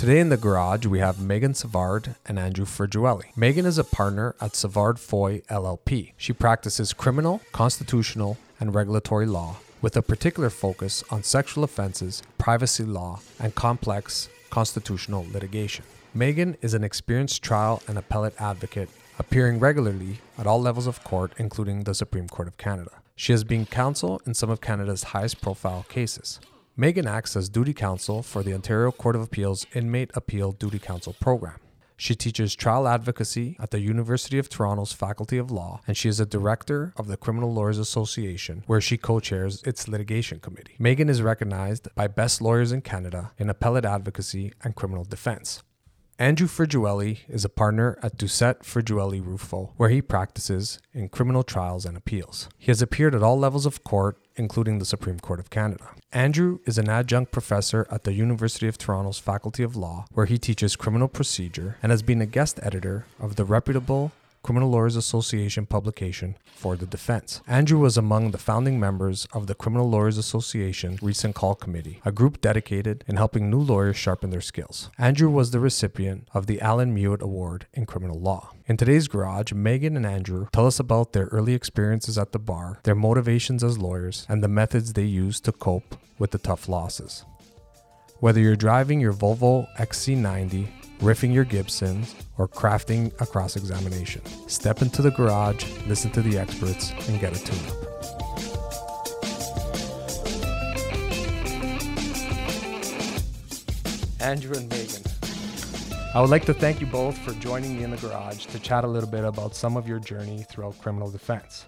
Today in the garage, we have Megan Savard and Andrew Furgiuele. Megan is a partner at Savard Foy LLP. She practices criminal, constitutional, and regulatory law with a particular focus on sexual offenses, privacy law, and complex constitutional litigation. Megan is an experienced trial and appellate advocate, appearing regularly at all levels of court, including the Supreme Court of Canada. She has been counsel in some of Canada's highest profile cases. Megan acts as duty counsel for the Ontario Court of Appeals Inmate Appeal Duty Counsel Program. She teaches trial advocacy at the University of Toronto's Faculty of Law, and she is a director of the Criminal Lawyers Association, where she co-chairs its litigation committee. Megan is recognized by Best Lawyers in Canada in appellate advocacy and criminal defense. Andrew Furgiuele is a partner at Doucette Furgiuele Ruffo, where he practices in criminal trials and appeals. He has appeared at all levels of court, including the Supreme Court of Canada. Andrew is an adjunct professor at the University of Toronto's Faculty of Law, where he teaches criminal procedure and has been a guest editor of the reputable Criminal Lawyers Association publication For the Defense. Andrew was among the founding members of the Criminal Lawyers Association Recent Call Committee, a group dedicated in helping new lawyers sharpen their skills. Andrew was the recipient of the Alan Mewitt Award in Criminal Law. In today's garage, Megan and Andrew tell us about their early experiences at the bar, their motivations as lawyers, and the methods they use to cope with the tough losses. Whether you're driving your Volvo XC90, riffing your Gibsons, or crafting a cross-examination, step into the garage, listen to the experts, and get a tune-up. Andrew and Megan, I would like to thank you both for joining me in the garage to chat a little bit about some of your journey throughout criminal defense.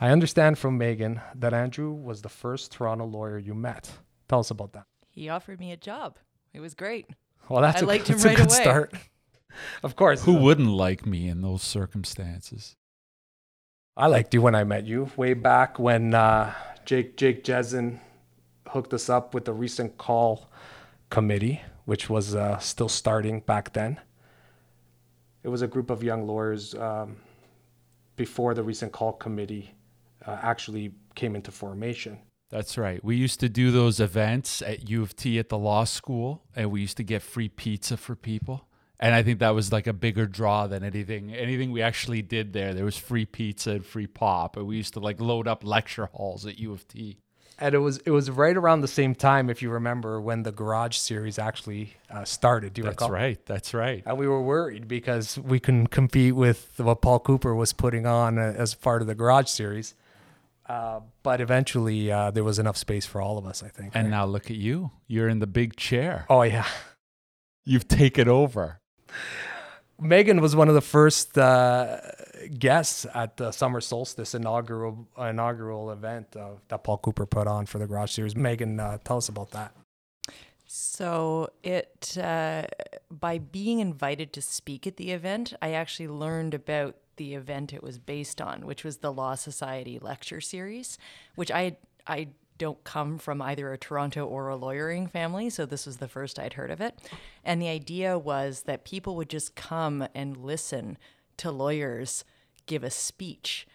I understand from Megan that Andrew was the first Toronto lawyer you met. Tell us about that. He offered me a job. It was great. Well, that's a good start. Of course. Who wouldn't like me in those circumstances? I liked you when I met you, way back when Jake Jezen hooked us up with the Recent Call Committee, which was still starting back then. It was a group of young lawyers before the Recent Call Committee actually came into formation. That's right. We used to do those events at U of T at the law school, and we used to get free pizza for people. And I think that was like a bigger draw than anything we actually did there. There was free pizza and free pop, and we used to like load up lecture halls at U of T. And it was right around the same time, if you remember, when the Garage series actually started. Do you recall? That's right. And we were worried because we couldn't compete with what Paul Cooper was putting on as part of the Garage series. But eventually, there was enough space for all of us, I think. And right? Now look at you. You're in the big chair. Oh, yeah. You've taken over. Megan was one of the first guests at the Summer Solstice inaugural event that Paul Cooper put on for the Garage series. Megan, tell us about that. So by being invited to speak at the event, I actually learned about the event it was based on, which was the Law Society Lecture Series, which I don't come from either a Toronto or a lawyering family, so this was the first I'd heard of it. And the idea was that people would just come and listen to lawyers give a speech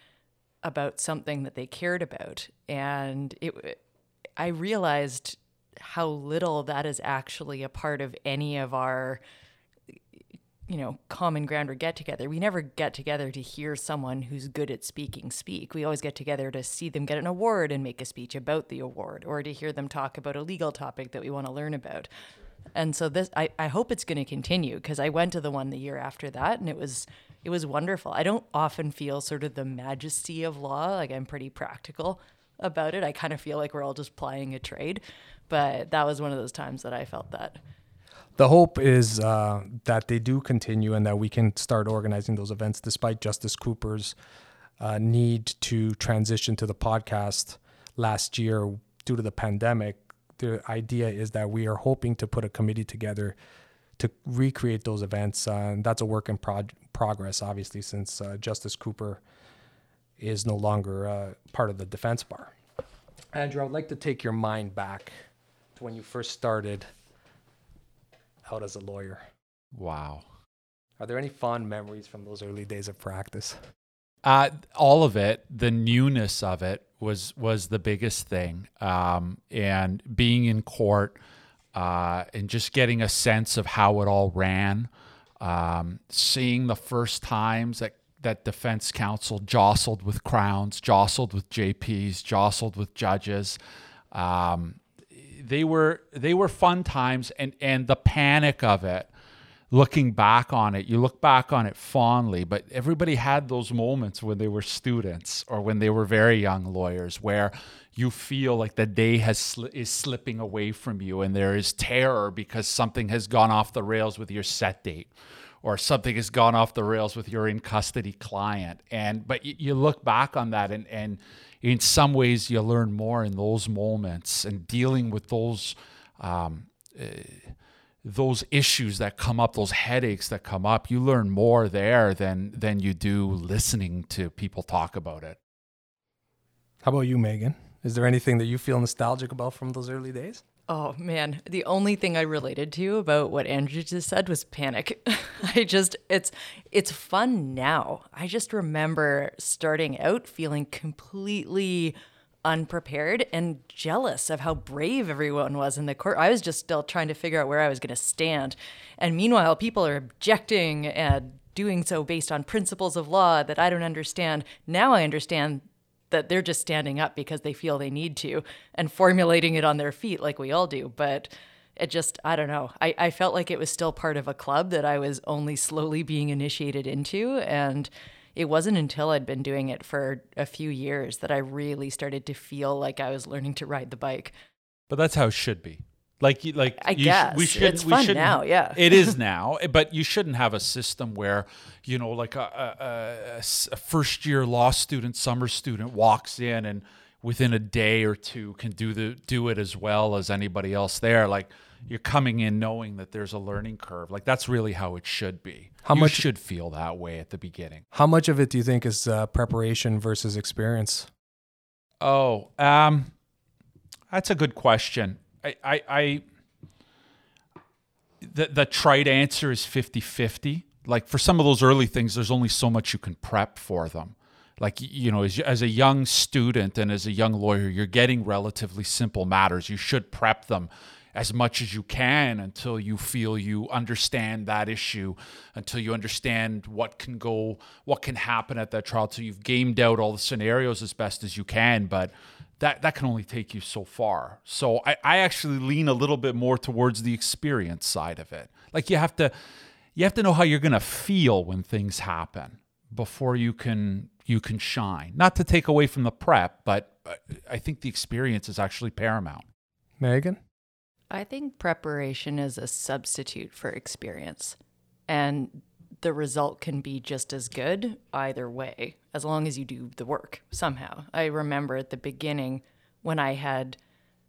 about something that they cared about. And I realized how little that is actually a part of any of our common ground or get together. We never get together to hear someone who's good at speaking speak. We always get together to see them get an award and make a speech about the award, or to hear them talk about a legal topic that we want to learn about. And so this, I hope it's going to continue, because I went to the one the year after that, and it was wonderful. I don't often feel sort of the majesty of law. Like, I'm pretty practical about it. I kind of feel like we're all just plying a trade, but that was one of those times that I felt that. The hope is that they do continue and that we can start organizing those events, despite Justice Cooper's need to transition to the podcast last year due to the pandemic. The idea is that we are hoping to put a committee together to recreate those events. And that's a work in progress, obviously, since Justice Cooper is no longer part of the defense bar. Andrew, I'd like to take your mind back to when you first started out as a lawyer. Wow. Are there any fond memories from those early days of practice? All of it. The newness of it was the biggest thing. And being in court, and just getting a sense of how it all ran, seeing the first times that defense counsel jostled with crowns, jostled with JPs, jostled with judges. They were fun times, and the panic of it, looking back on it, you look back on it fondly, but everybody had those moments when they were students or when they were very young lawyers where you feel like the day is slipping away from you, and there is terror because something has gone off the rails with your set date, or something has gone off the rails with your in custody client. But you look back on that, and in some ways you learn more in those moments and dealing with those issues that come up, those headaches that come up. You learn more there than you do listening to people talk about it. How about you, Megan? Is there anything that you feel nostalgic about from those early days? Oh, man. The only thing I related to about what Andrew just said was panic. It's fun now. I just remember starting out feeling completely unprepared and jealous of how brave everyone was in the court. I was just still trying to figure out where I was going to stand. And meanwhile, people are objecting and doing so based on principles of law that I don't understand. Now I understand that they're just standing up because they feel they need to and formulating it on their feet like we all do. But it just, I don't know. I felt like it was still part of a club that I was only slowly being initiated into. And it wasn't until I'd been doing it for a few years that I really started to feel like I was learning to ride the bike. But that's how it should be. I guess. It's fun now, yeah. It is now, but you shouldn't have a system where, you know, like a first-year law student, summer student walks in and within a day or two can do it as well as anybody else there. Like, you're coming in knowing that there's a learning curve. Like, that's really how it should be. You should feel that way at the beginning. How much of it do you think is preparation versus experience? Oh, that's a good question. The trite answer is 50-50. Like, for some of those early things, there's only so much you can prep for them. Like, you know, as a young student and as a young lawyer, you're getting relatively simple matters. You should prep them as much as you can until you feel you understand that issue, until you understand what can happen at that trial, until you've gamed out all the scenarios as best as you can. But that can only take you so far. So I actually lean a little bit more towards the experience side of it. Like, you have to know how you're going to feel when things happen before you can shine. Not to take away from the prep, but I think the experience is actually paramount. Megan? I think preparation is a substitute for experience, and the result can be just as good either way, as long as you do the work somehow. I remember at the beginning when I had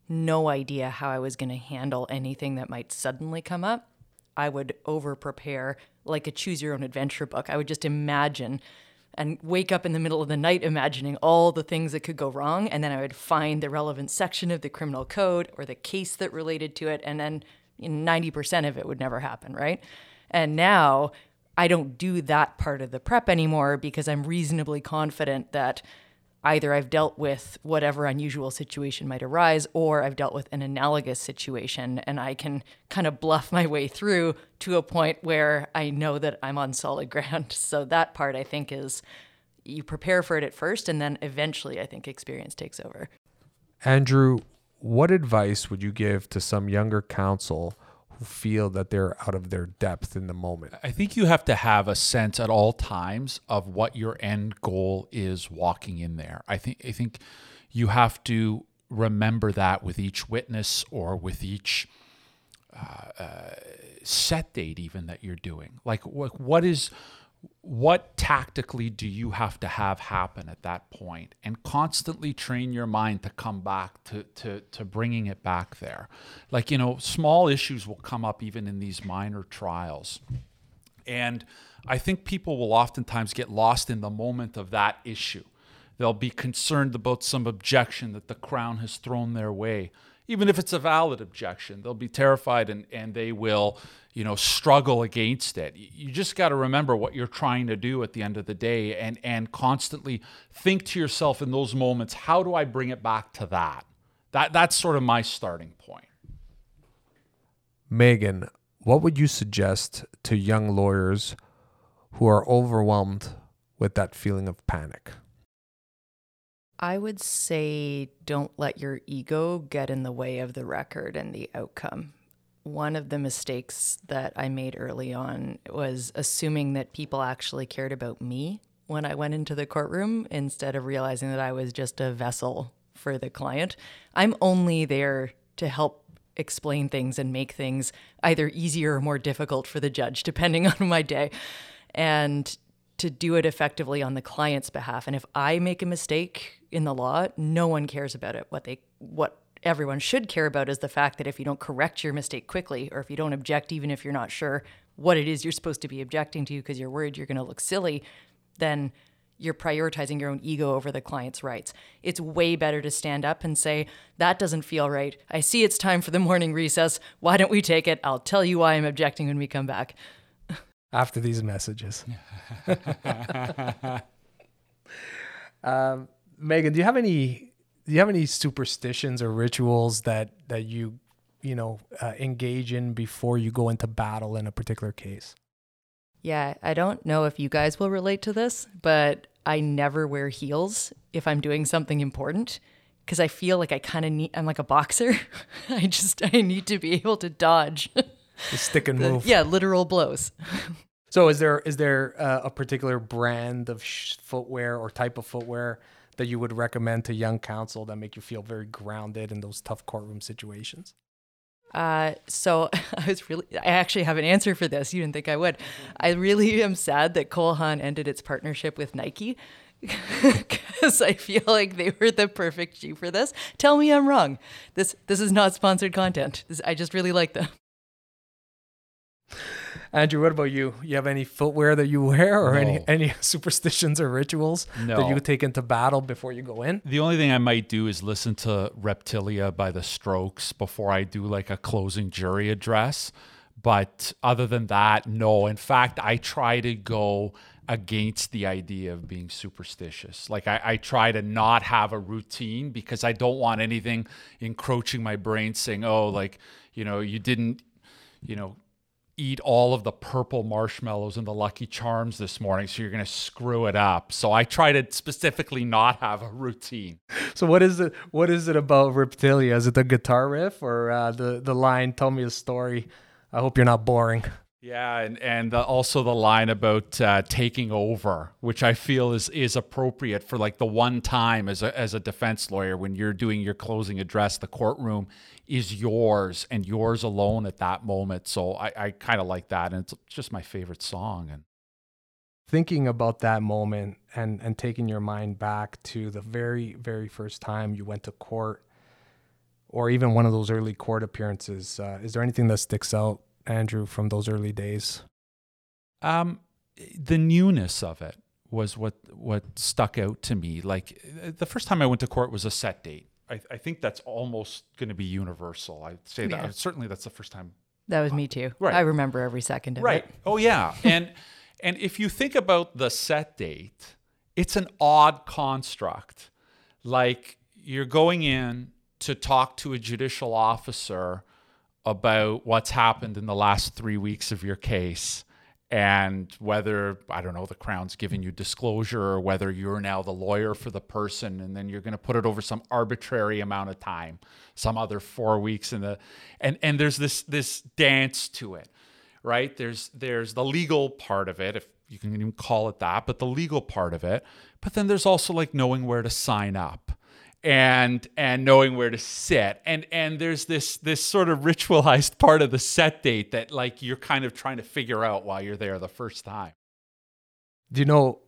no idea how I was going to handle anything that might suddenly come up, I would over-prepare like a choose-your-own-adventure book. I would just imagine and wake up in the middle of the night imagining all the things that could go wrong, and then I would find the relevant section of the criminal code or the case that related to it, and then 90% of it would never happen, right? And now I don't do that part of the prep anymore because I'm reasonably confident that either I've dealt with whatever unusual situation might arise, or I've dealt with an analogous situation, and I can kind of bluff my way through to a point where I know that I'm on solid ground. So that part, I think, is you prepare for it at first, and then eventually I think experience takes over. Andrew, what advice would you give to some younger counsel who feel that they're out of their depth in the moment? I think you have to have a sense at all times of what your end goal is walking in there. I think you have to remember that with each witness or with each set date even that you're doing. Like, what tactically do you have to have happen at that point? And constantly train your mind to come back to bringing it back there. Like, you know, small issues will come up even in these minor trials. And I think people will oftentimes get lost in the moment of that issue. They'll be concerned about some objection that the Crown has thrown their way. Even if it's a valid objection, they'll be terrified and they will, you know, struggle against it. You just got to remember what you're trying to do at the end of the day and constantly think to yourself in those moments, how do I bring it back to that? That's sort of my starting point. Megan, what would you suggest to young lawyers who are overwhelmed with that feeling of panic? I would say don't let your ego get in the way of the record and the outcome. One of the mistakes that I made early on was assuming that people actually cared about me when I went into the courtroom instead of realizing that I was just a vessel for the client. I'm only there to help explain things and make things either easier or more difficult for the judge, depending on my day, and to do it effectively on the client's behalf. And if I make a mistake in the law, no one cares about it. What everyone should care about is the fact that if you don't correct your mistake quickly, or if you don't object, even if you're not sure what it is you're supposed to be objecting to because you're worried you're going to look silly, then you're prioritizing your own ego over the client's rights. It's way better to stand up and say, that doesn't feel right. I see it's time for the morning recess. Why don't we take it? I'll tell you why I'm objecting when we come back. After these messages. Megan, do you have any superstitions or rituals that you engage in before you go into battle in a particular case? Yeah, I don't know if you guys will relate to this, but I never wear heels if I'm doing something important because I feel like I'm like a boxer. I need to be able to dodge. The stick and move. Yeah, literal blows. So is there a particular brand of footwear or type of footwear that you would recommend to young counsel that make you feel very grounded in those tough courtroom situations? I actually have an answer for this. You didn't think I would. I really am sad that Cole Haan ended its partnership with Nike because I feel like they were the perfect shoe for this. Tell me I'm wrong. This is not sponsored content. I just really like them. Andrew, what about you? You have any footwear that you wear or any superstitions or rituals that you take into battle before you go in? The only thing I might do is listen to Reptilia by the Strokes before I do like a closing jury address. But other than that, no. In fact, I try to go against the idea of being superstitious. Like I try to not have a routine because I don't want anything encroaching my brain saying, you didn't, eat all of the purple marshmallows and the Lucky Charms this morning, so you're going to screw it up. So I try to specifically not have a routine. So what is it about Reptilia? Is it the guitar riff or the line, tell me a story, I hope you're not boring? Yeah, and also the line about taking over, which I feel is appropriate for like the one time as a defense lawyer when you're doing your closing address, the courtroom is yours and yours alone at that moment. So I kind of like that, and it's just my favorite song. And thinking about that moment and taking your mind back to the very, very first time you went to court or even one of those early court appearances, is there anything that sticks out, Andrew, from those early days? The newness of it was what stuck out to me. Like the first time I went to court was a set date. I think that's almost going to be universal. I'd say that. Yeah. Certainly that's the first time. That was me too. Right. I remember every second of it. Right. Oh yeah. And if you think about the set date, it's an odd construct. Like you're going in to talk to a judicial officer about what's happened in the last 3 weeks of your case and whether, I don't know, the Crown's giving you disclosure or whether you're now the lawyer for the person, and then you're going to put it over some arbitrary amount of time, some other 4 weeks. And there's this dance to it, right? There's the legal part of it, if you can even call it that, but the legal part of it. But then there's also like knowing where to sign up. And knowing where to sit. And there's this sort of ritualized part of the set date that like you're kind of trying to figure out while you're there the first time. Do you know,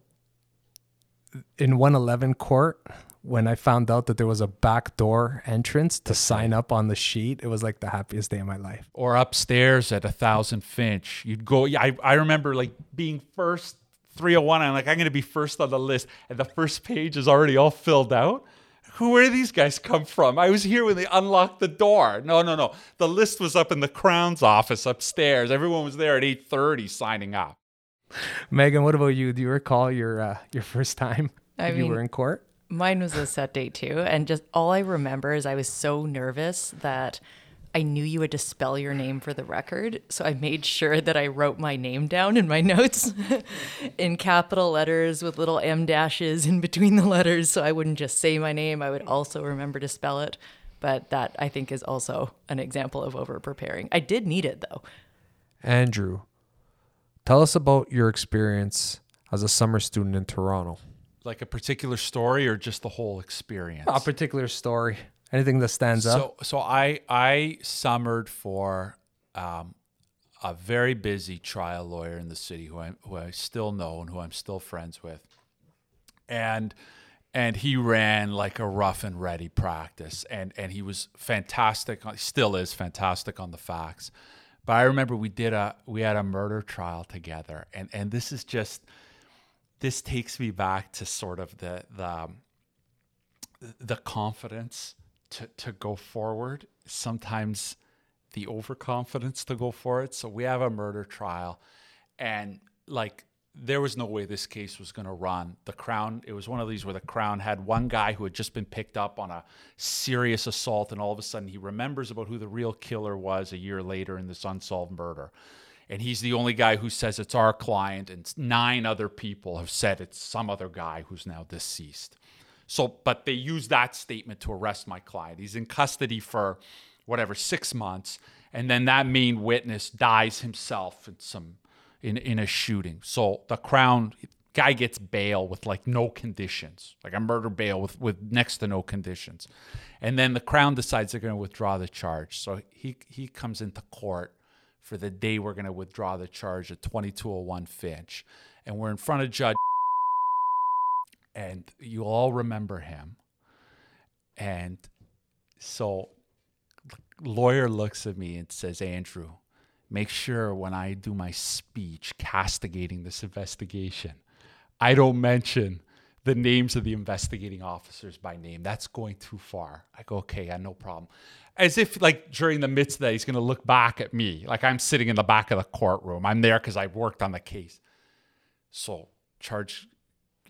in 111 court, when I found out that there was a backdoor entrance to sign up on the sheet, it was like the happiest day of my life. Or upstairs at 1000 Finch. You'd go, I remember like being first 301. I'm like, I'm going to be first on the list. And the first page is already all filled out. Where do these guys come from? I was here when they unlocked the door. No. The list was up in the Crown's office upstairs. Everyone was there at 8:30 signing up. Megan, what about you? Do you recall your first time you were in court? Mine was a set date too. And just all I remember is I was so nervous that I knew you had to spell your name for the record, so I made sure that I wrote my name down in my notes in capital letters with little M dashes in between the letters, so I wouldn't just say my name. I would also remember to spell it. But that, I think, is also an example of over-preparing. I did need it, though. Andrew, tell us about your experience as a summer student in Toronto. Like a particular story or just the whole experience? A particular story. Anything that stands out? So I summered for a very busy trial lawyer in the city who I still know and who I'm still friends with. And he ran like a rough and ready practice. And he was fantastic, still is fantastic on the facts. But I remember we had a murder trial together. And this is just, this takes me back to sort of the confidence to go forward, sometimes the overconfidence to go forward. So we have a murder trial, and like there was no way this case was going to run. The Crown, it was one of these where the Crown had one guy who had just been picked up on a serious assault, and all of a sudden he remembers about who the real killer was a year later in this unsolved murder. And he's the only guy who says it's our client, and 9 other people have said it's some other guy who's now deceased. So, but they use that statement to arrest my client. He's in custody for whatever, 6 months. And then that main witness dies himself in a shooting. So the Crown guy gets bail with like no conditions, like a murder bail with next to no conditions. And then the Crown decides they're going to withdraw the charge. So he comes into court for the day we're going to withdraw the charge at 2201 Finch. And we're in front of Judge. And you all remember him. And so lawyer looks at me and says, Andrew, make sure when I do my speech castigating this investigation, I don't mention the names of the investigating officers by name. That's going too far. I go, okay, yeah, no problem. As if like during the midst of that, he's going to look back at me. Like I'm sitting in the back of the courtroom. I'm there because I worked on the case. So charge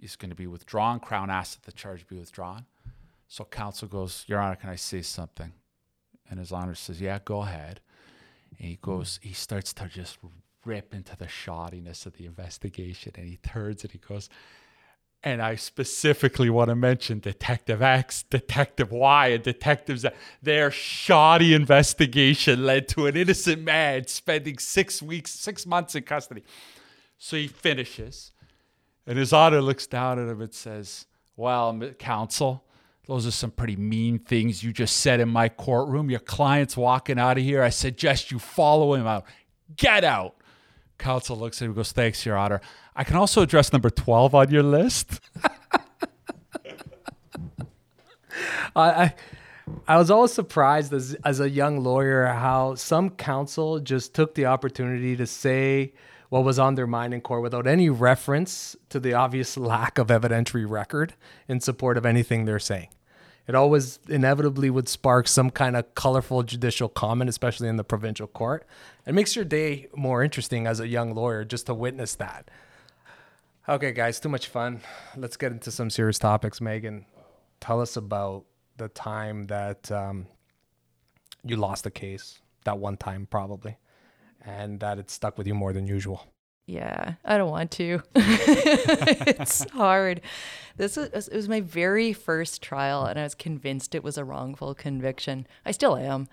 is going to be withdrawn. Crown asked that the charge be withdrawn. So counsel goes, Your Honor, can I say something? And His Honor says, yeah, go ahead. And he goes, he starts to just rip into the shoddiness of the investigation. And he turns and he goes, and I specifically want to mention Detective X, Detective Y, and Detective Z. Their shoddy investigation led to an innocent man spending 6 months in custody. So he finishes. And His Honor looks down at him and says, well, counsel, those are some pretty mean things you just said in my courtroom. Your client's walking out of here. I suggest you follow him out. Get out. Counsel looks at him and goes, thanks, Your Honor. I can also address number 12 on your list. I was always surprised as a young lawyer how some counsel just took the opportunity to say what was on their mind in court without any reference to the obvious lack of evidentiary record in support of anything they're saying. It always inevitably would spark some kind of colorful judicial comment, especially in the provincial court. It makes your day more interesting as a young lawyer just to witness that. Okay, guys, too much fun. Let's get into some serious topics. Megan, tell us about the time that you lost the case, that one time probably. And that it stuck with you more than usual. Yeah, I don't want to. It's hard. It was my very first trial, and I was convinced it was a wrongful conviction. I still am.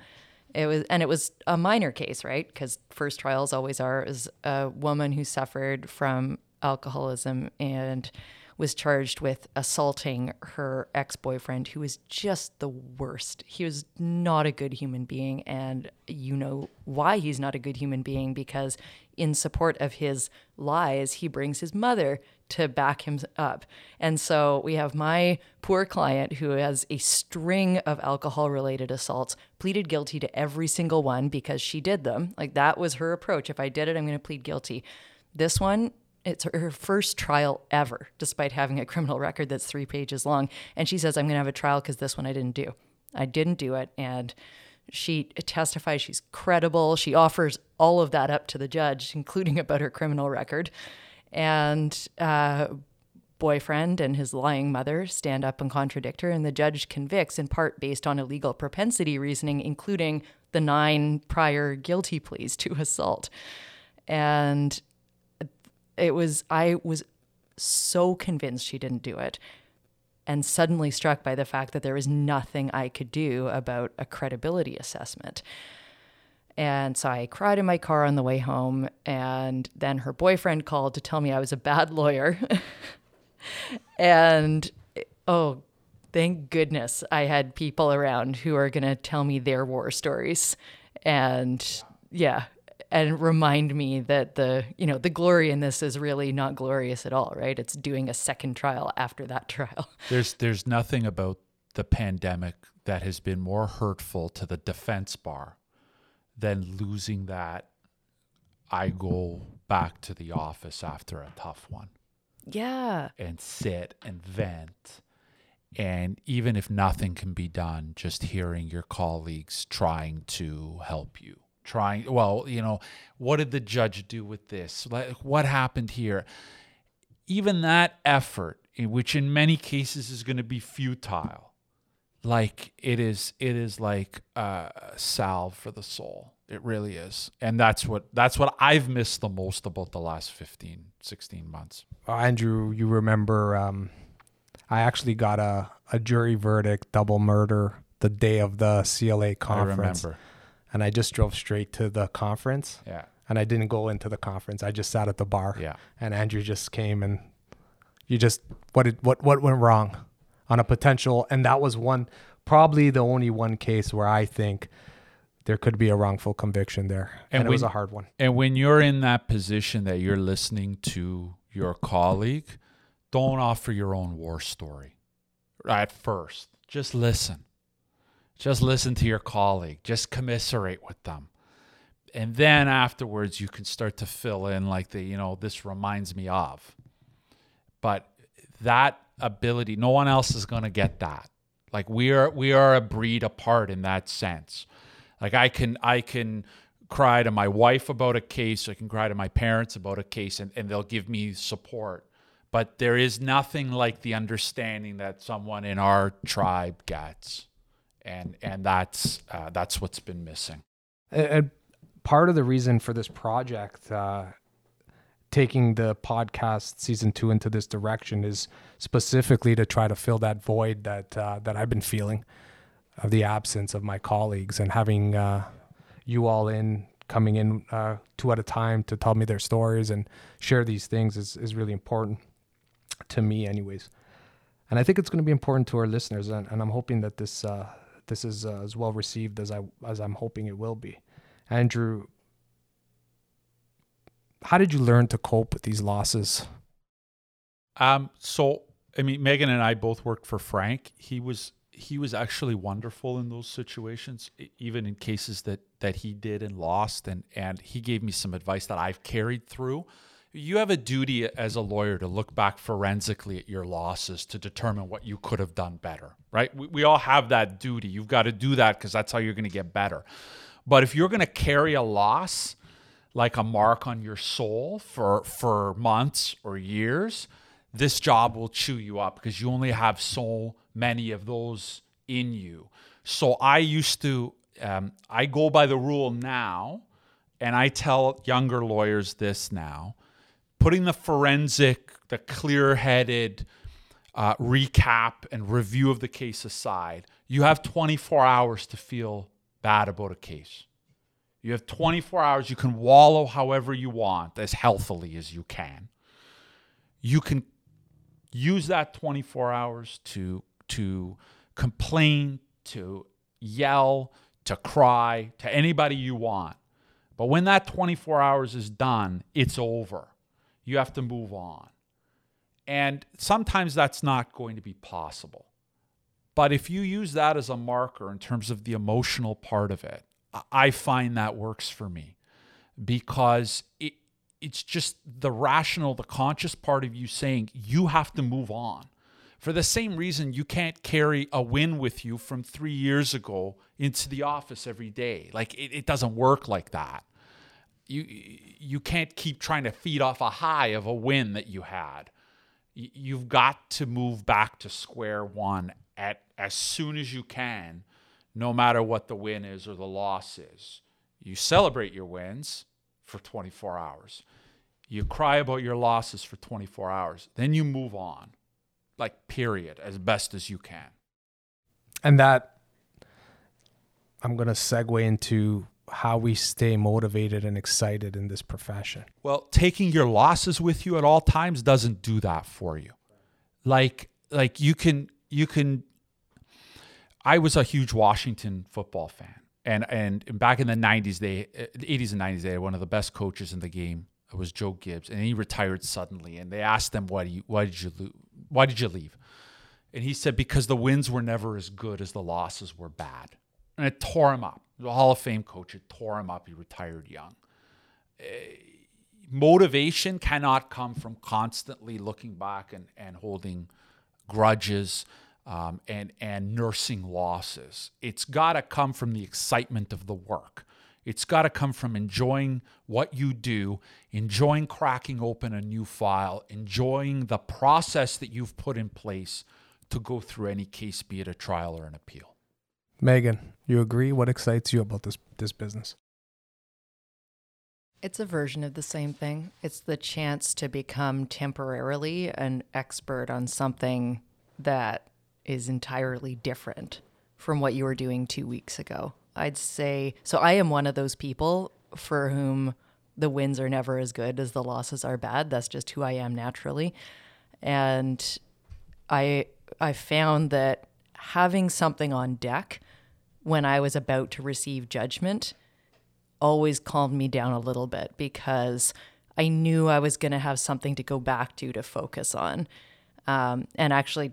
It was a minor case, right? Because first trials always are. It was a woman who suffered from alcoholism and was charged with assaulting her ex-boyfriend, who was just the worst. He was not a good human being, and you know why he's not a good human being, because in support of his lies, he brings his mother to back him up. And so we have my poor client, who has a string of alcohol-related assaults, pleaded guilty to every single one because she did them. Like, that was her approach. If I did it, I'm going to plead guilty. This one, it's her first trial ever, despite having a criminal record that's 3 pages long. And she says, I'm going to have a trial because this one I didn't do. I didn't do it. And she testifies she's credible. She offers all of that up to the judge, including about her criminal record. And boyfriend and his lying mother stand up and contradict her. And the judge convicts in part based on illegal propensity reasoning, including the 9 prior guilty pleas to assault. And I was so convinced she didn't do it, and suddenly struck by the fact that there was nothing I could do about a credibility assessment. And so I cried in my car on the way home, and then her boyfriend called to tell me I was a bad lawyer. And, oh, thank goodness I had people around who are going to tell me their war stories and, yeah, and remind me that the glory in this is really not glorious at all, right? It's doing a second trial after that trial. There's nothing about the pandemic that has been more hurtful to the defense bar than losing that I go back to the office after a tough one. Yeah. And sit and vent. And even if nothing can be done, just hearing your colleagues trying to help you. What did the judge do with this? What happened here? Even that effort, which in many cases is going to be futile, it is like a salve for the soul. It really is. And that's what I've missed the most about the last 15, 16 months. Andrew, you remember I actually got a jury verdict, double murder, the day of the CLA conference. I remember. And I just drove straight to the conference. Yeah. And I didn't go into the conference. I just sat at the bar. Yeah. And Andrew just came and you just, what went wrong on a potential? And that was probably the only case where I think there could be a wrongful conviction there. And it was a hard one. And when you're in that position that you're listening to your colleague, don't offer your own war story at first. Just listen. Just listen to your colleague. Just commiserate with them. And then afterwards, you can start to fill in this reminds me of. But that ability, no one else is going to get that. We are a breed apart in that sense. I can cry to my wife about a case. I can cry to my parents about a case, and they'll give me support. But there is nothing like the understanding that someone in our tribe gets. And that's what's been missing. And part of the reason for this project, taking the podcast season 2 into this direction, is specifically to try to fill that void that I've been feeling of the absence of my colleagues, and having you all coming in 2 at a time to tell me their stories and share these things is really important to me, anyways. And I think it's going to be important to our listeners, and I'm hoping that this. This is as well received as I'm hoping it will be. Andrew, how did you learn to cope with these losses? Megan and I both worked for Frank. He was actually wonderful in those situations, even in cases that he did and lost. And he gave me some advice that I've carried through. You have a duty as a lawyer to look back forensically at your losses to determine what you could have done better, right? We all have that duty. You've got to do that because that's how you're going to get better. But if you're going to carry a loss like a mark on your soul for months or years, this job will chew you up because you only have so many of those in you. So I used to, I go by the rule now, and I tell younger lawyers this now, putting the forensic, the clear-headed recap and review of the case aside, you have 24 hours to feel bad about a case. You have 24 hours. You can wallow however you want, as healthily as you can. You can use that 24 hours to complain, to yell, to cry, to anybody you want. But when that 24 hours is done, it's over. You have to move on. And sometimes that's not going to be possible. But if you use that as a marker in terms of the emotional part of it, I find that works for me, because it's just the rational, the conscious part of you saying you have to move on. For the same reason, you can't carry a win with you from 3 years ago into the office every day. It doesn't work like that. You can't keep trying to feed off a high of a win that you had. You've got to move back to square one as soon as you can, no matter what the win is or the loss is. You celebrate your wins for 24 hours. You cry about your losses for 24 hours. Then you move on, like period, as best as you can. And that, I'm going to segue into how we stay motivated and excited in this profession. Well, taking your losses with you at all times doesn't do that for you. Like you can, I was a huge Washington football fan. And back in the 90s, 80s and 90s, they had one of the best coaches in the game. It was Joe Gibbs, and he retired suddenly. And they asked him, why did you leave? And he said, because the wins were never as good as the losses were bad. And it tore him up. The Hall of Fame coach, it tore him up. He retired young. Motivation cannot come from constantly looking back and holding grudges and nursing losses. It's got to come from the excitement of the work. It's got to come from enjoying what you do, enjoying cracking open a new file, enjoying the process that you've put in place to go through any case, be it a trial or an appeal. Megan, you agree? What excites you about this business? It's a version of the same thing. It's the chance to become temporarily an expert on something that is entirely different from what you were doing 2 weeks ago. I'd say, so I am one of those people for whom the wins are never as good as the losses are bad. That's just who I am naturally. And I found that having something on deck when I was about to receive judgment always calmed me down a little bit, because I knew I was going to have something to go back to focus on. And actually,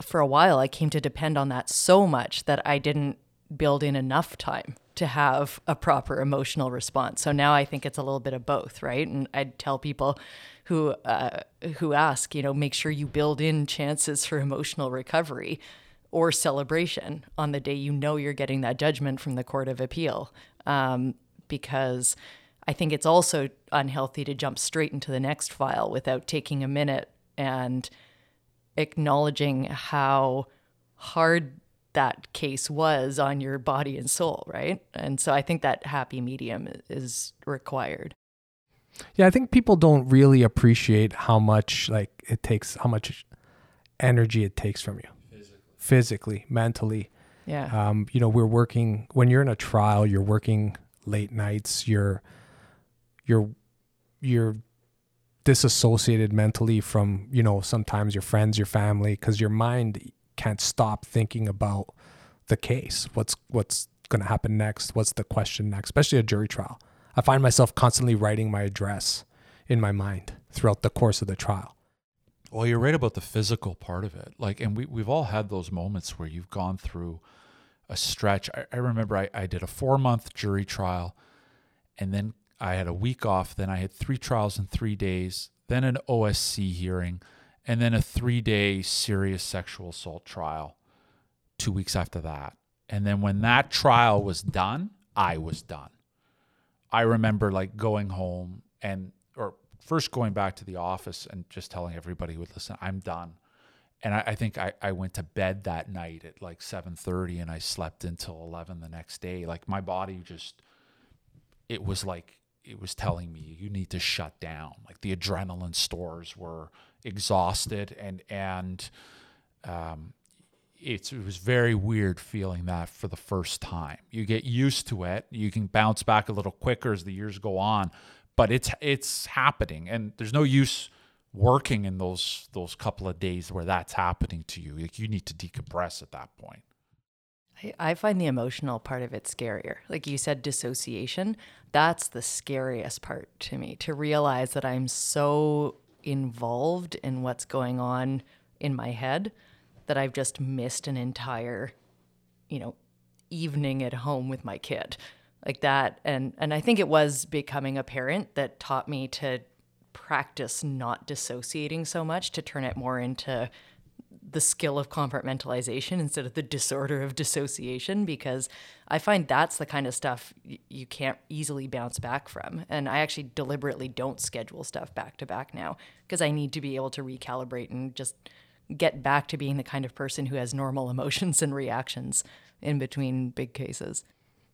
for a while, I came to depend on that so much that I didn't build in enough time to have a proper emotional response. So now I think it's a little bit of both, right? And I'd tell people who ask, make sure you build in chances for emotional recovery or celebration on the day you're getting that judgment from the Court of Appeal. Because I think it's also unhealthy to jump straight into the next file without taking a minute and acknowledging how hard that case was on your body and soul, right? And so I think that happy medium is required. Yeah, I think people don't really appreciate how much it takes, how much energy it takes from you. Physically, mentally. Yeah. We're working, when you're in a trial, you're working late nights, you're disassociated mentally from, sometimes your friends, your family, because your mind can't stop thinking about the case. What's going to happen next? What's the question next? Especially a jury trial. I find myself constantly writing my address in my mind throughout the course of the trial. Well, you're right about the physical part of it. And we've all had those moments where you've gone through a stretch. I remember I did a 4-month jury trial, and then I had a week off. Then I had 3 trials in 3 days, then an OSC hearing, and then a 3-day serious sexual assault trial 2 weeks after that. And then when that trial was done, I was done. I remember going home or first going back to the office and just telling everybody who would listen, I'm done. And I think I went to bed that night at 7:30, and I slept until 11 the next day. My body just, it was telling me, you need to shut down. The adrenaline stores were exhausted, and it was very weird feeling that for the first time. You get used to it. You can bounce back a little quicker as the years go on, but it's happening, and there's no use working in those couple of days where that's happening to you. You need to decompress at that point. I find the emotional part of it scarier. Like you said, dissociation, that's the scariest part to me, to realize that I'm so involved in what's going on in my head that I've just missed an entire, evening at home with my kid like that. And I think it was becoming a parent that taught me to practice not dissociating so much, to turn it more into the skill of compartmentalization instead of the disorder of dissociation, because I find that's the kind of stuff you can't easily bounce back from. And I actually deliberately don't schedule stuff back to back now, because I need to be able to recalibrate and just get back to being the kind of person who has normal emotions and reactions in between big cases.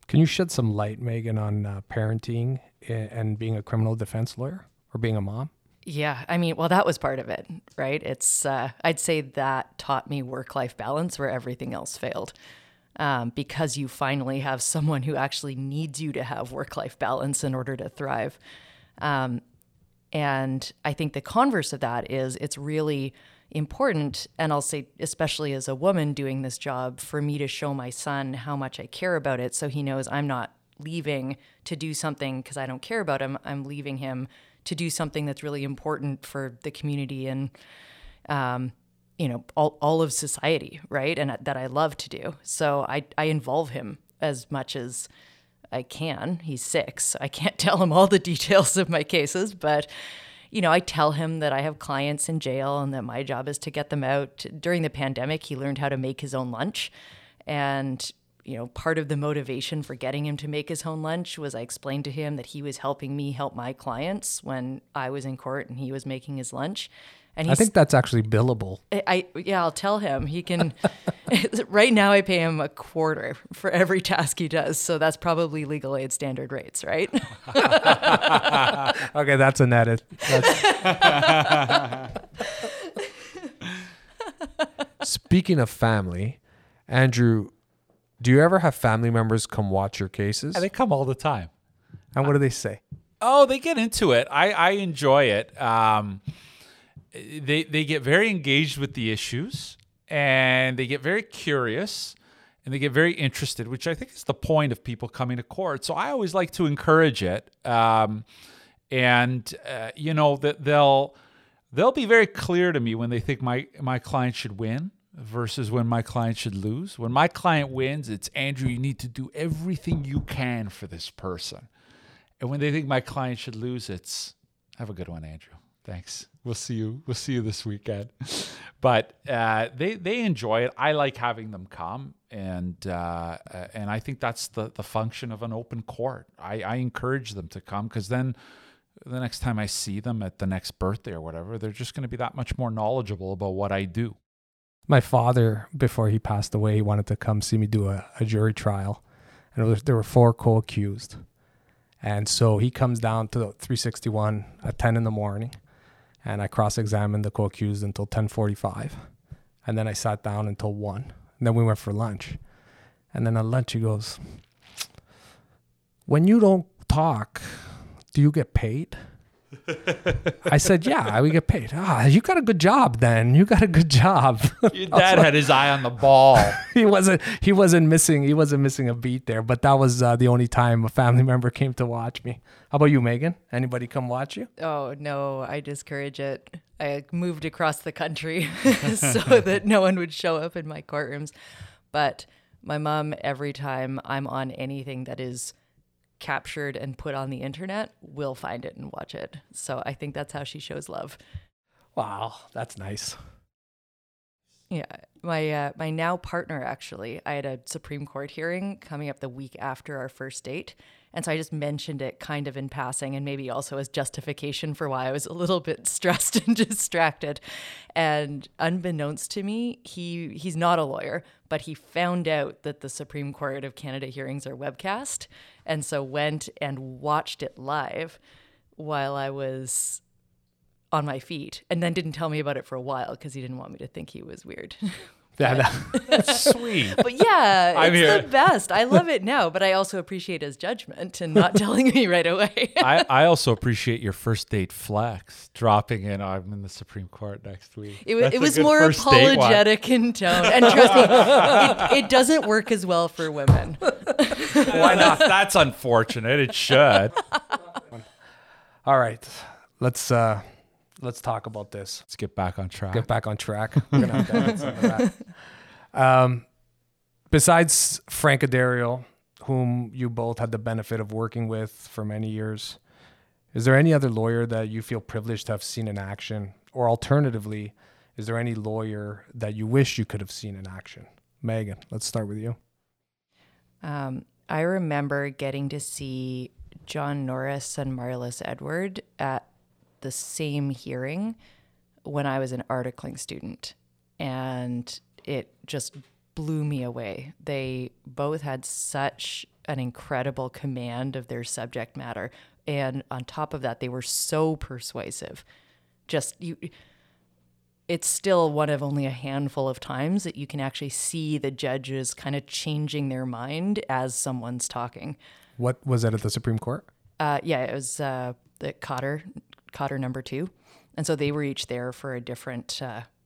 Can you shed some light, Megan, on parenting and being a criminal defense lawyer or being a mom? Yeah. I mean, well, that was part of it, right? It's, I'd say that taught me work-life balance where everything else failed. Because you finally have someone who actually needs you to have work-life balance in order to thrive. And I think the converse of that is it's really important, and I'll say especially as a woman doing this job, for me to show my son how much I care about it so he knows I'm not leaving to do something because I don't care about him. I'm leaving him to do something that's really important for the community and you know, all of society, right? And that I love to do. So I involve him as much as I can. He's 6. I can't tell him all the details of my cases, but, you know, I tell him that I have clients in jail and that my job is to get them out. During the pandemic, he learned how to make his own lunch. And, you know, part of the motivation for getting him to make his own lunch was I explained to him that he was helping me help my clients when I was in court and he was making his lunch. And I think that's actually billable. I'll tell him. He can. Right now I pay him $0.25 for every task he does. So that's probably legal aid standard rates, right? Okay, that's an edit. Speaking of family, Andrew, do you ever have family members come watch your cases? Yeah, they come all the time. And what do they say? Oh, they get into it. I enjoy it. They get very engaged with the issues, and they get very curious, and they get very interested, which I think is the point of people coming to court. So I always like to encourage it, you know, that they'll be very clear to me when they think my client should win versus when my client should lose. When my client wins, it's Andrew, you need to do everything you can for this person, and when they think my client should lose, it's have a good one, Andrew. Thanks. We'll see you this weekend. But they enjoy it. I like having them come, and I think that's the function of an open court. I encourage them to come because then the next time I see them at the next birthday or whatever, they're just going to be that much more knowledgeable about what I do. My father, before he passed away, he wanted to come see me do a jury trial, and there were 4 co-accused, and so he comes down to 361 at 10 in the morning. And I cross-examined the co-accused until 10:45. And then I sat down until 1. And then we went for lunch. And then at lunch he goes, when you don't talk, do you get paid? I said, yeah, we get paid. You got a good job then. You got a good job. Your dad had his eye on the ball. He wasn't missing a beat there. But that was the only time a family member came to watch me. How about you, Megan? Anybody come watch you? Oh, no, I discourage it. I moved across the country so that no one would show up in my courtrooms. But my mom, every time I'm on anything that is captured and put on the internet, will find it and watch it. So I think that's how she shows love. Wow, that's nice. Yeah, my now partner, actually, I had a Supreme Court hearing coming up the week after our first date, and so I just mentioned it kind of in passing and maybe also as justification for why I was a little bit stressed and distracted. And unbeknownst to me, he's not a lawyer, but he found out that the Supreme Court of Canada hearings are webcast, and so went and watched it live while I was on my feet, and then didn't tell me about it for a while because he didn't want me to think he was weird. That's sweet. But yeah, it's the best. I love it now, but I also appreciate his judgment and not telling me right away. I also appreciate your first date flex, dropping in, I'm in the Supreme Court next week. It was more apologetic in tone. And trust me, it doesn't work as well for women. Why not? That's unfortunate. It should. All right. Let's talk about this. Let's get back on track. We're going to have to get some of that. Besides Frank Addario, whom you both had the benefit of working with for many years, is there any other lawyer that you feel privileged to have seen in action? Or alternatively, is there any lawyer that you wish you could have seen in action? Megan, let's start with you. I remember getting to see John Norris and Marlis Edward at the same hearing when I was an articling student. and it just blew me away. They both had such an incredible command of their subject matter, and on top of that, they were so persuasive. It's still one of only a handful of times that you can actually see the judges kind of changing their mind as someone's talking. What was that at the Supreme Court? It was the Cotter #2. And so they were each there for a different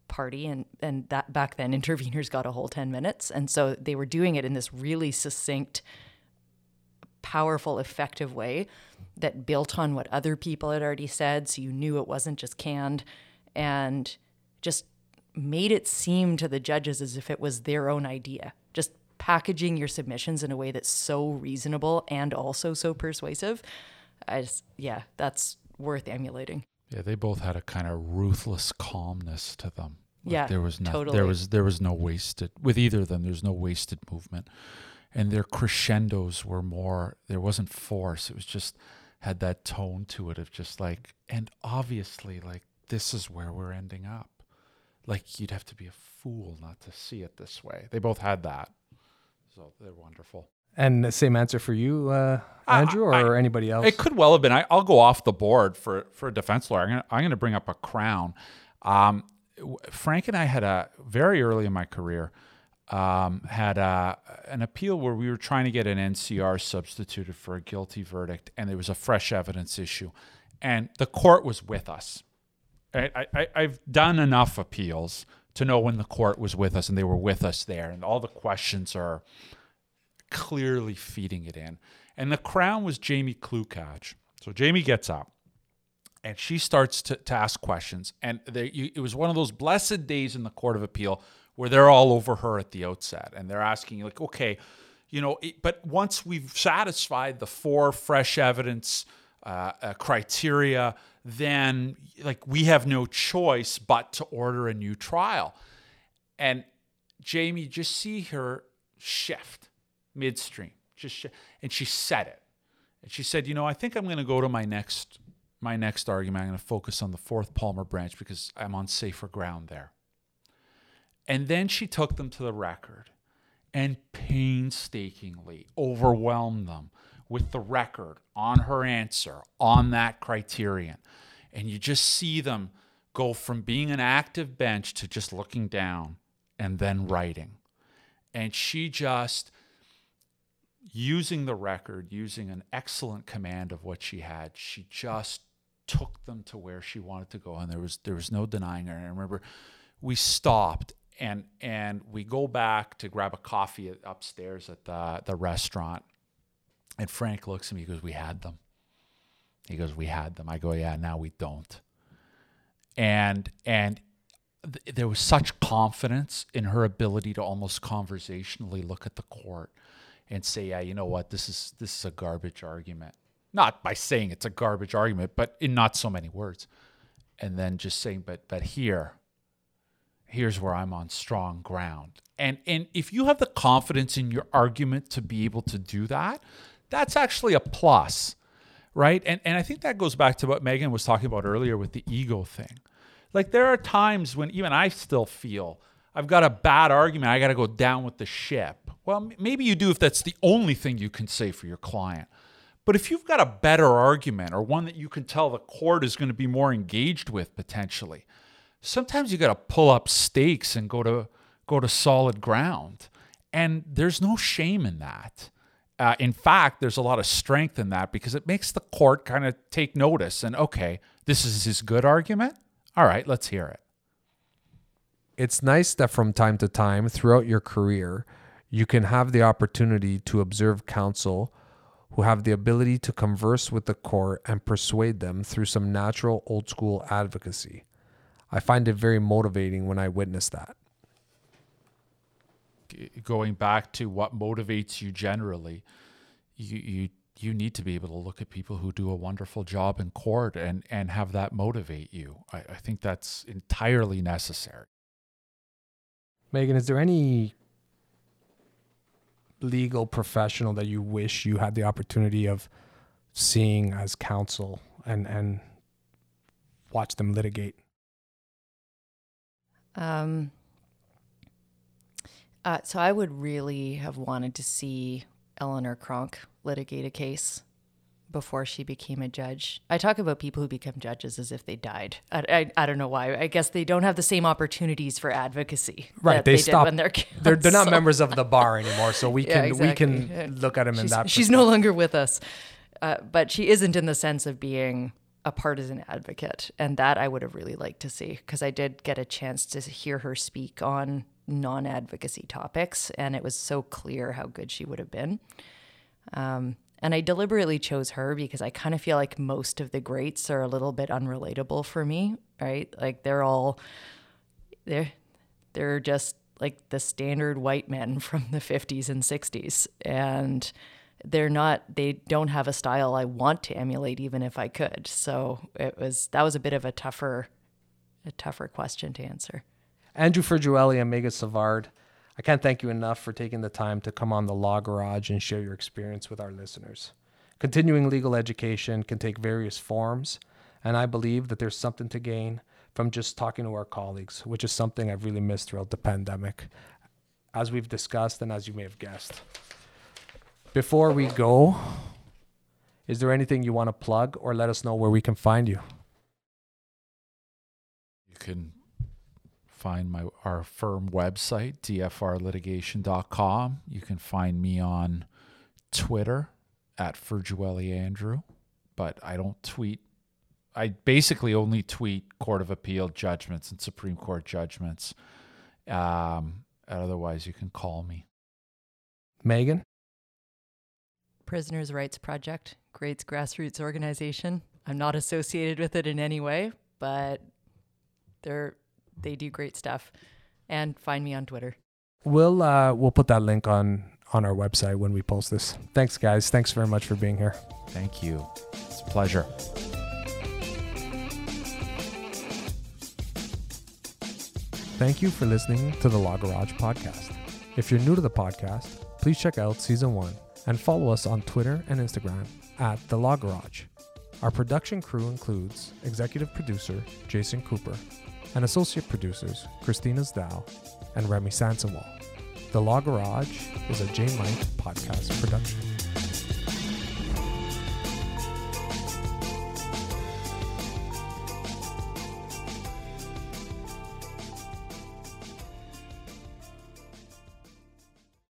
party. And that back then, interveners got a whole 10 minutes. And so they were doing it in this really succinct, powerful, effective way that built on what other people had already said. So you knew it wasn't just canned, and just made it seem to the judges as if it was their own idea. Just packaging your submissions in a way that's so reasonable and also so persuasive. That's worth emulating. Yeah, they both had a kind of ruthless calmness to them. Like there was no wasted with either of them. There's no wasted movement, and their crescendos were more. There wasn't force. It was just had that tone to it of just like, and obviously like this is where we're ending up. Like you'd have to be a fool not to see it this way. They both had that, so they're wonderful. And the same answer for you, Andrew, or anybody else? It could well have been. I'll go off the board for a defense lawyer. I'm going to bring up a crown. Frank and I had very early in my career, had an appeal where we were trying to get an NCR substituted for a guilty verdict, and there was a fresh evidence issue. And the court was with us. I've done enough appeals to know when the court was with us, and they were with us there, and all the questions are clearly feeding it in. And the crown was Jamie Klukach. So Jamie gets up and she starts to ask questions. And it was one of those blessed days in the Court of Appeal where they're all over her at the outset. And they're asking like, okay, but once we've satisfied the 4 fresh evidence criteria, then like we have no choice but to order a new trial. And Jamie, just see her shift midstream, and she said it. And she said, I think I'm going to go to my next argument. I'm going to focus on the 4th Palmer branch because I'm on safer ground there. And then she took them to the record and painstakingly overwhelmed them with the record on her answer on that criterion. And you just see them go from being an active bench to just looking down and then writing. And she just, using the record, using an excellent command of what she had, she just took them to where she wanted to go, and there was no denying her. And I remember we stopped and we go back to grab a coffee upstairs at the restaurant, and Frank looks at me, he goes, "We had them." He goes, "We had them." I go, "Yeah, now we don't." And there was such confidence in her ability to almost conversationally look at the court and say, "Yeah, you know what? This is a garbage argument." Not by saying it's a garbage argument, but in not so many words. And then just saying, "But here's where I'm on strong ground." And if you have the confidence in your argument to be able to do that, that's actually a plus, right? And I think that goes back to what Megan was talking about earlier with the ego thing. Like there are times when even I still feel I've got a bad argument, I got to go down with the ship. Well, maybe you do if that's the only thing you can say for your client. But if you've got a better argument or one that you can tell the court is going to be more engaged with potentially, sometimes you got to pull up stakes and go to solid ground. And there's no shame in that. In fact, there's a lot of strength in that because it makes the court kind of take notice and, okay, this is his good argument. All right, let's hear it. It's nice that from time to time throughout your career, you can have the opportunity to observe counsel who have the ability to converse with the court and persuade them through some natural old school advocacy. I find it very motivating when I witness that. Going back to what motivates you generally, you need to be able to look at people who do a wonderful job in court and have that motivate you. I think that's entirely necessary. Megan, is there any legal professional that you wish you had the opportunity of seeing as counsel and watch them litigate? So I would really have wanted to see Eleanor Cronk litigate a case before she became a judge. I talk about people who become judges as if they died. I don't know why. I guess they don't have the same opportunities for advocacy. Right. They stop when they're kids. They're not members of the bar anymore. So we can we can look at them in that. She's no longer with us, but she isn't in the sense of being a partisan advocate, and that I would have really liked to see, because I did get a chance to hear her speak on non-advocacy topics, and it was so clear how good she would have been. And I deliberately chose her because I kind of feel like most of the greats are a little bit unrelatable for me, right? Like they're just like the standard white men from the 50s and 60s, and they don't have a style I want to emulate, even if I could. So that was a bit of a tougher question to answer. Andrew Furgiuele and Megan Savard, I can't thank you enough for taking the time to come on the Law Garage and share your experience with our listeners. Continuing legal education can take various forms, and I believe that there's something to gain from just talking to our colleagues, which is something I've really missed throughout the pandemic, as we've discussed and as you may have guessed. Before we go, is there anything you want to plug or let us know where we can find you? You can find our firm website, dfrlitigation.com. You can find me on Twitter @FurgiueleAndrew, but I don't tweet. I basically only tweet Court of Appeal judgments and Supreme Court judgments. Otherwise, you can call me. Megan? Prisoners' Rights Project, Great's grassroots organization. I'm not associated with it in any way, but they do great stuff. And find me on Twitter. We'll put that link on our website when we post this. Thanks, guys. Thanks very much for being here. Thank you. It's a pleasure. Thank you for listening to the Law Garage podcast. If you're new to the podcast, please check out Season 1. And follow us on Twitter and Instagram @TheLawGarage. Our production crew includes executive producer Jason Cooper and associate producers Christina Zdow and Remy Sansewal. The Law Garage is a J Mike podcast production.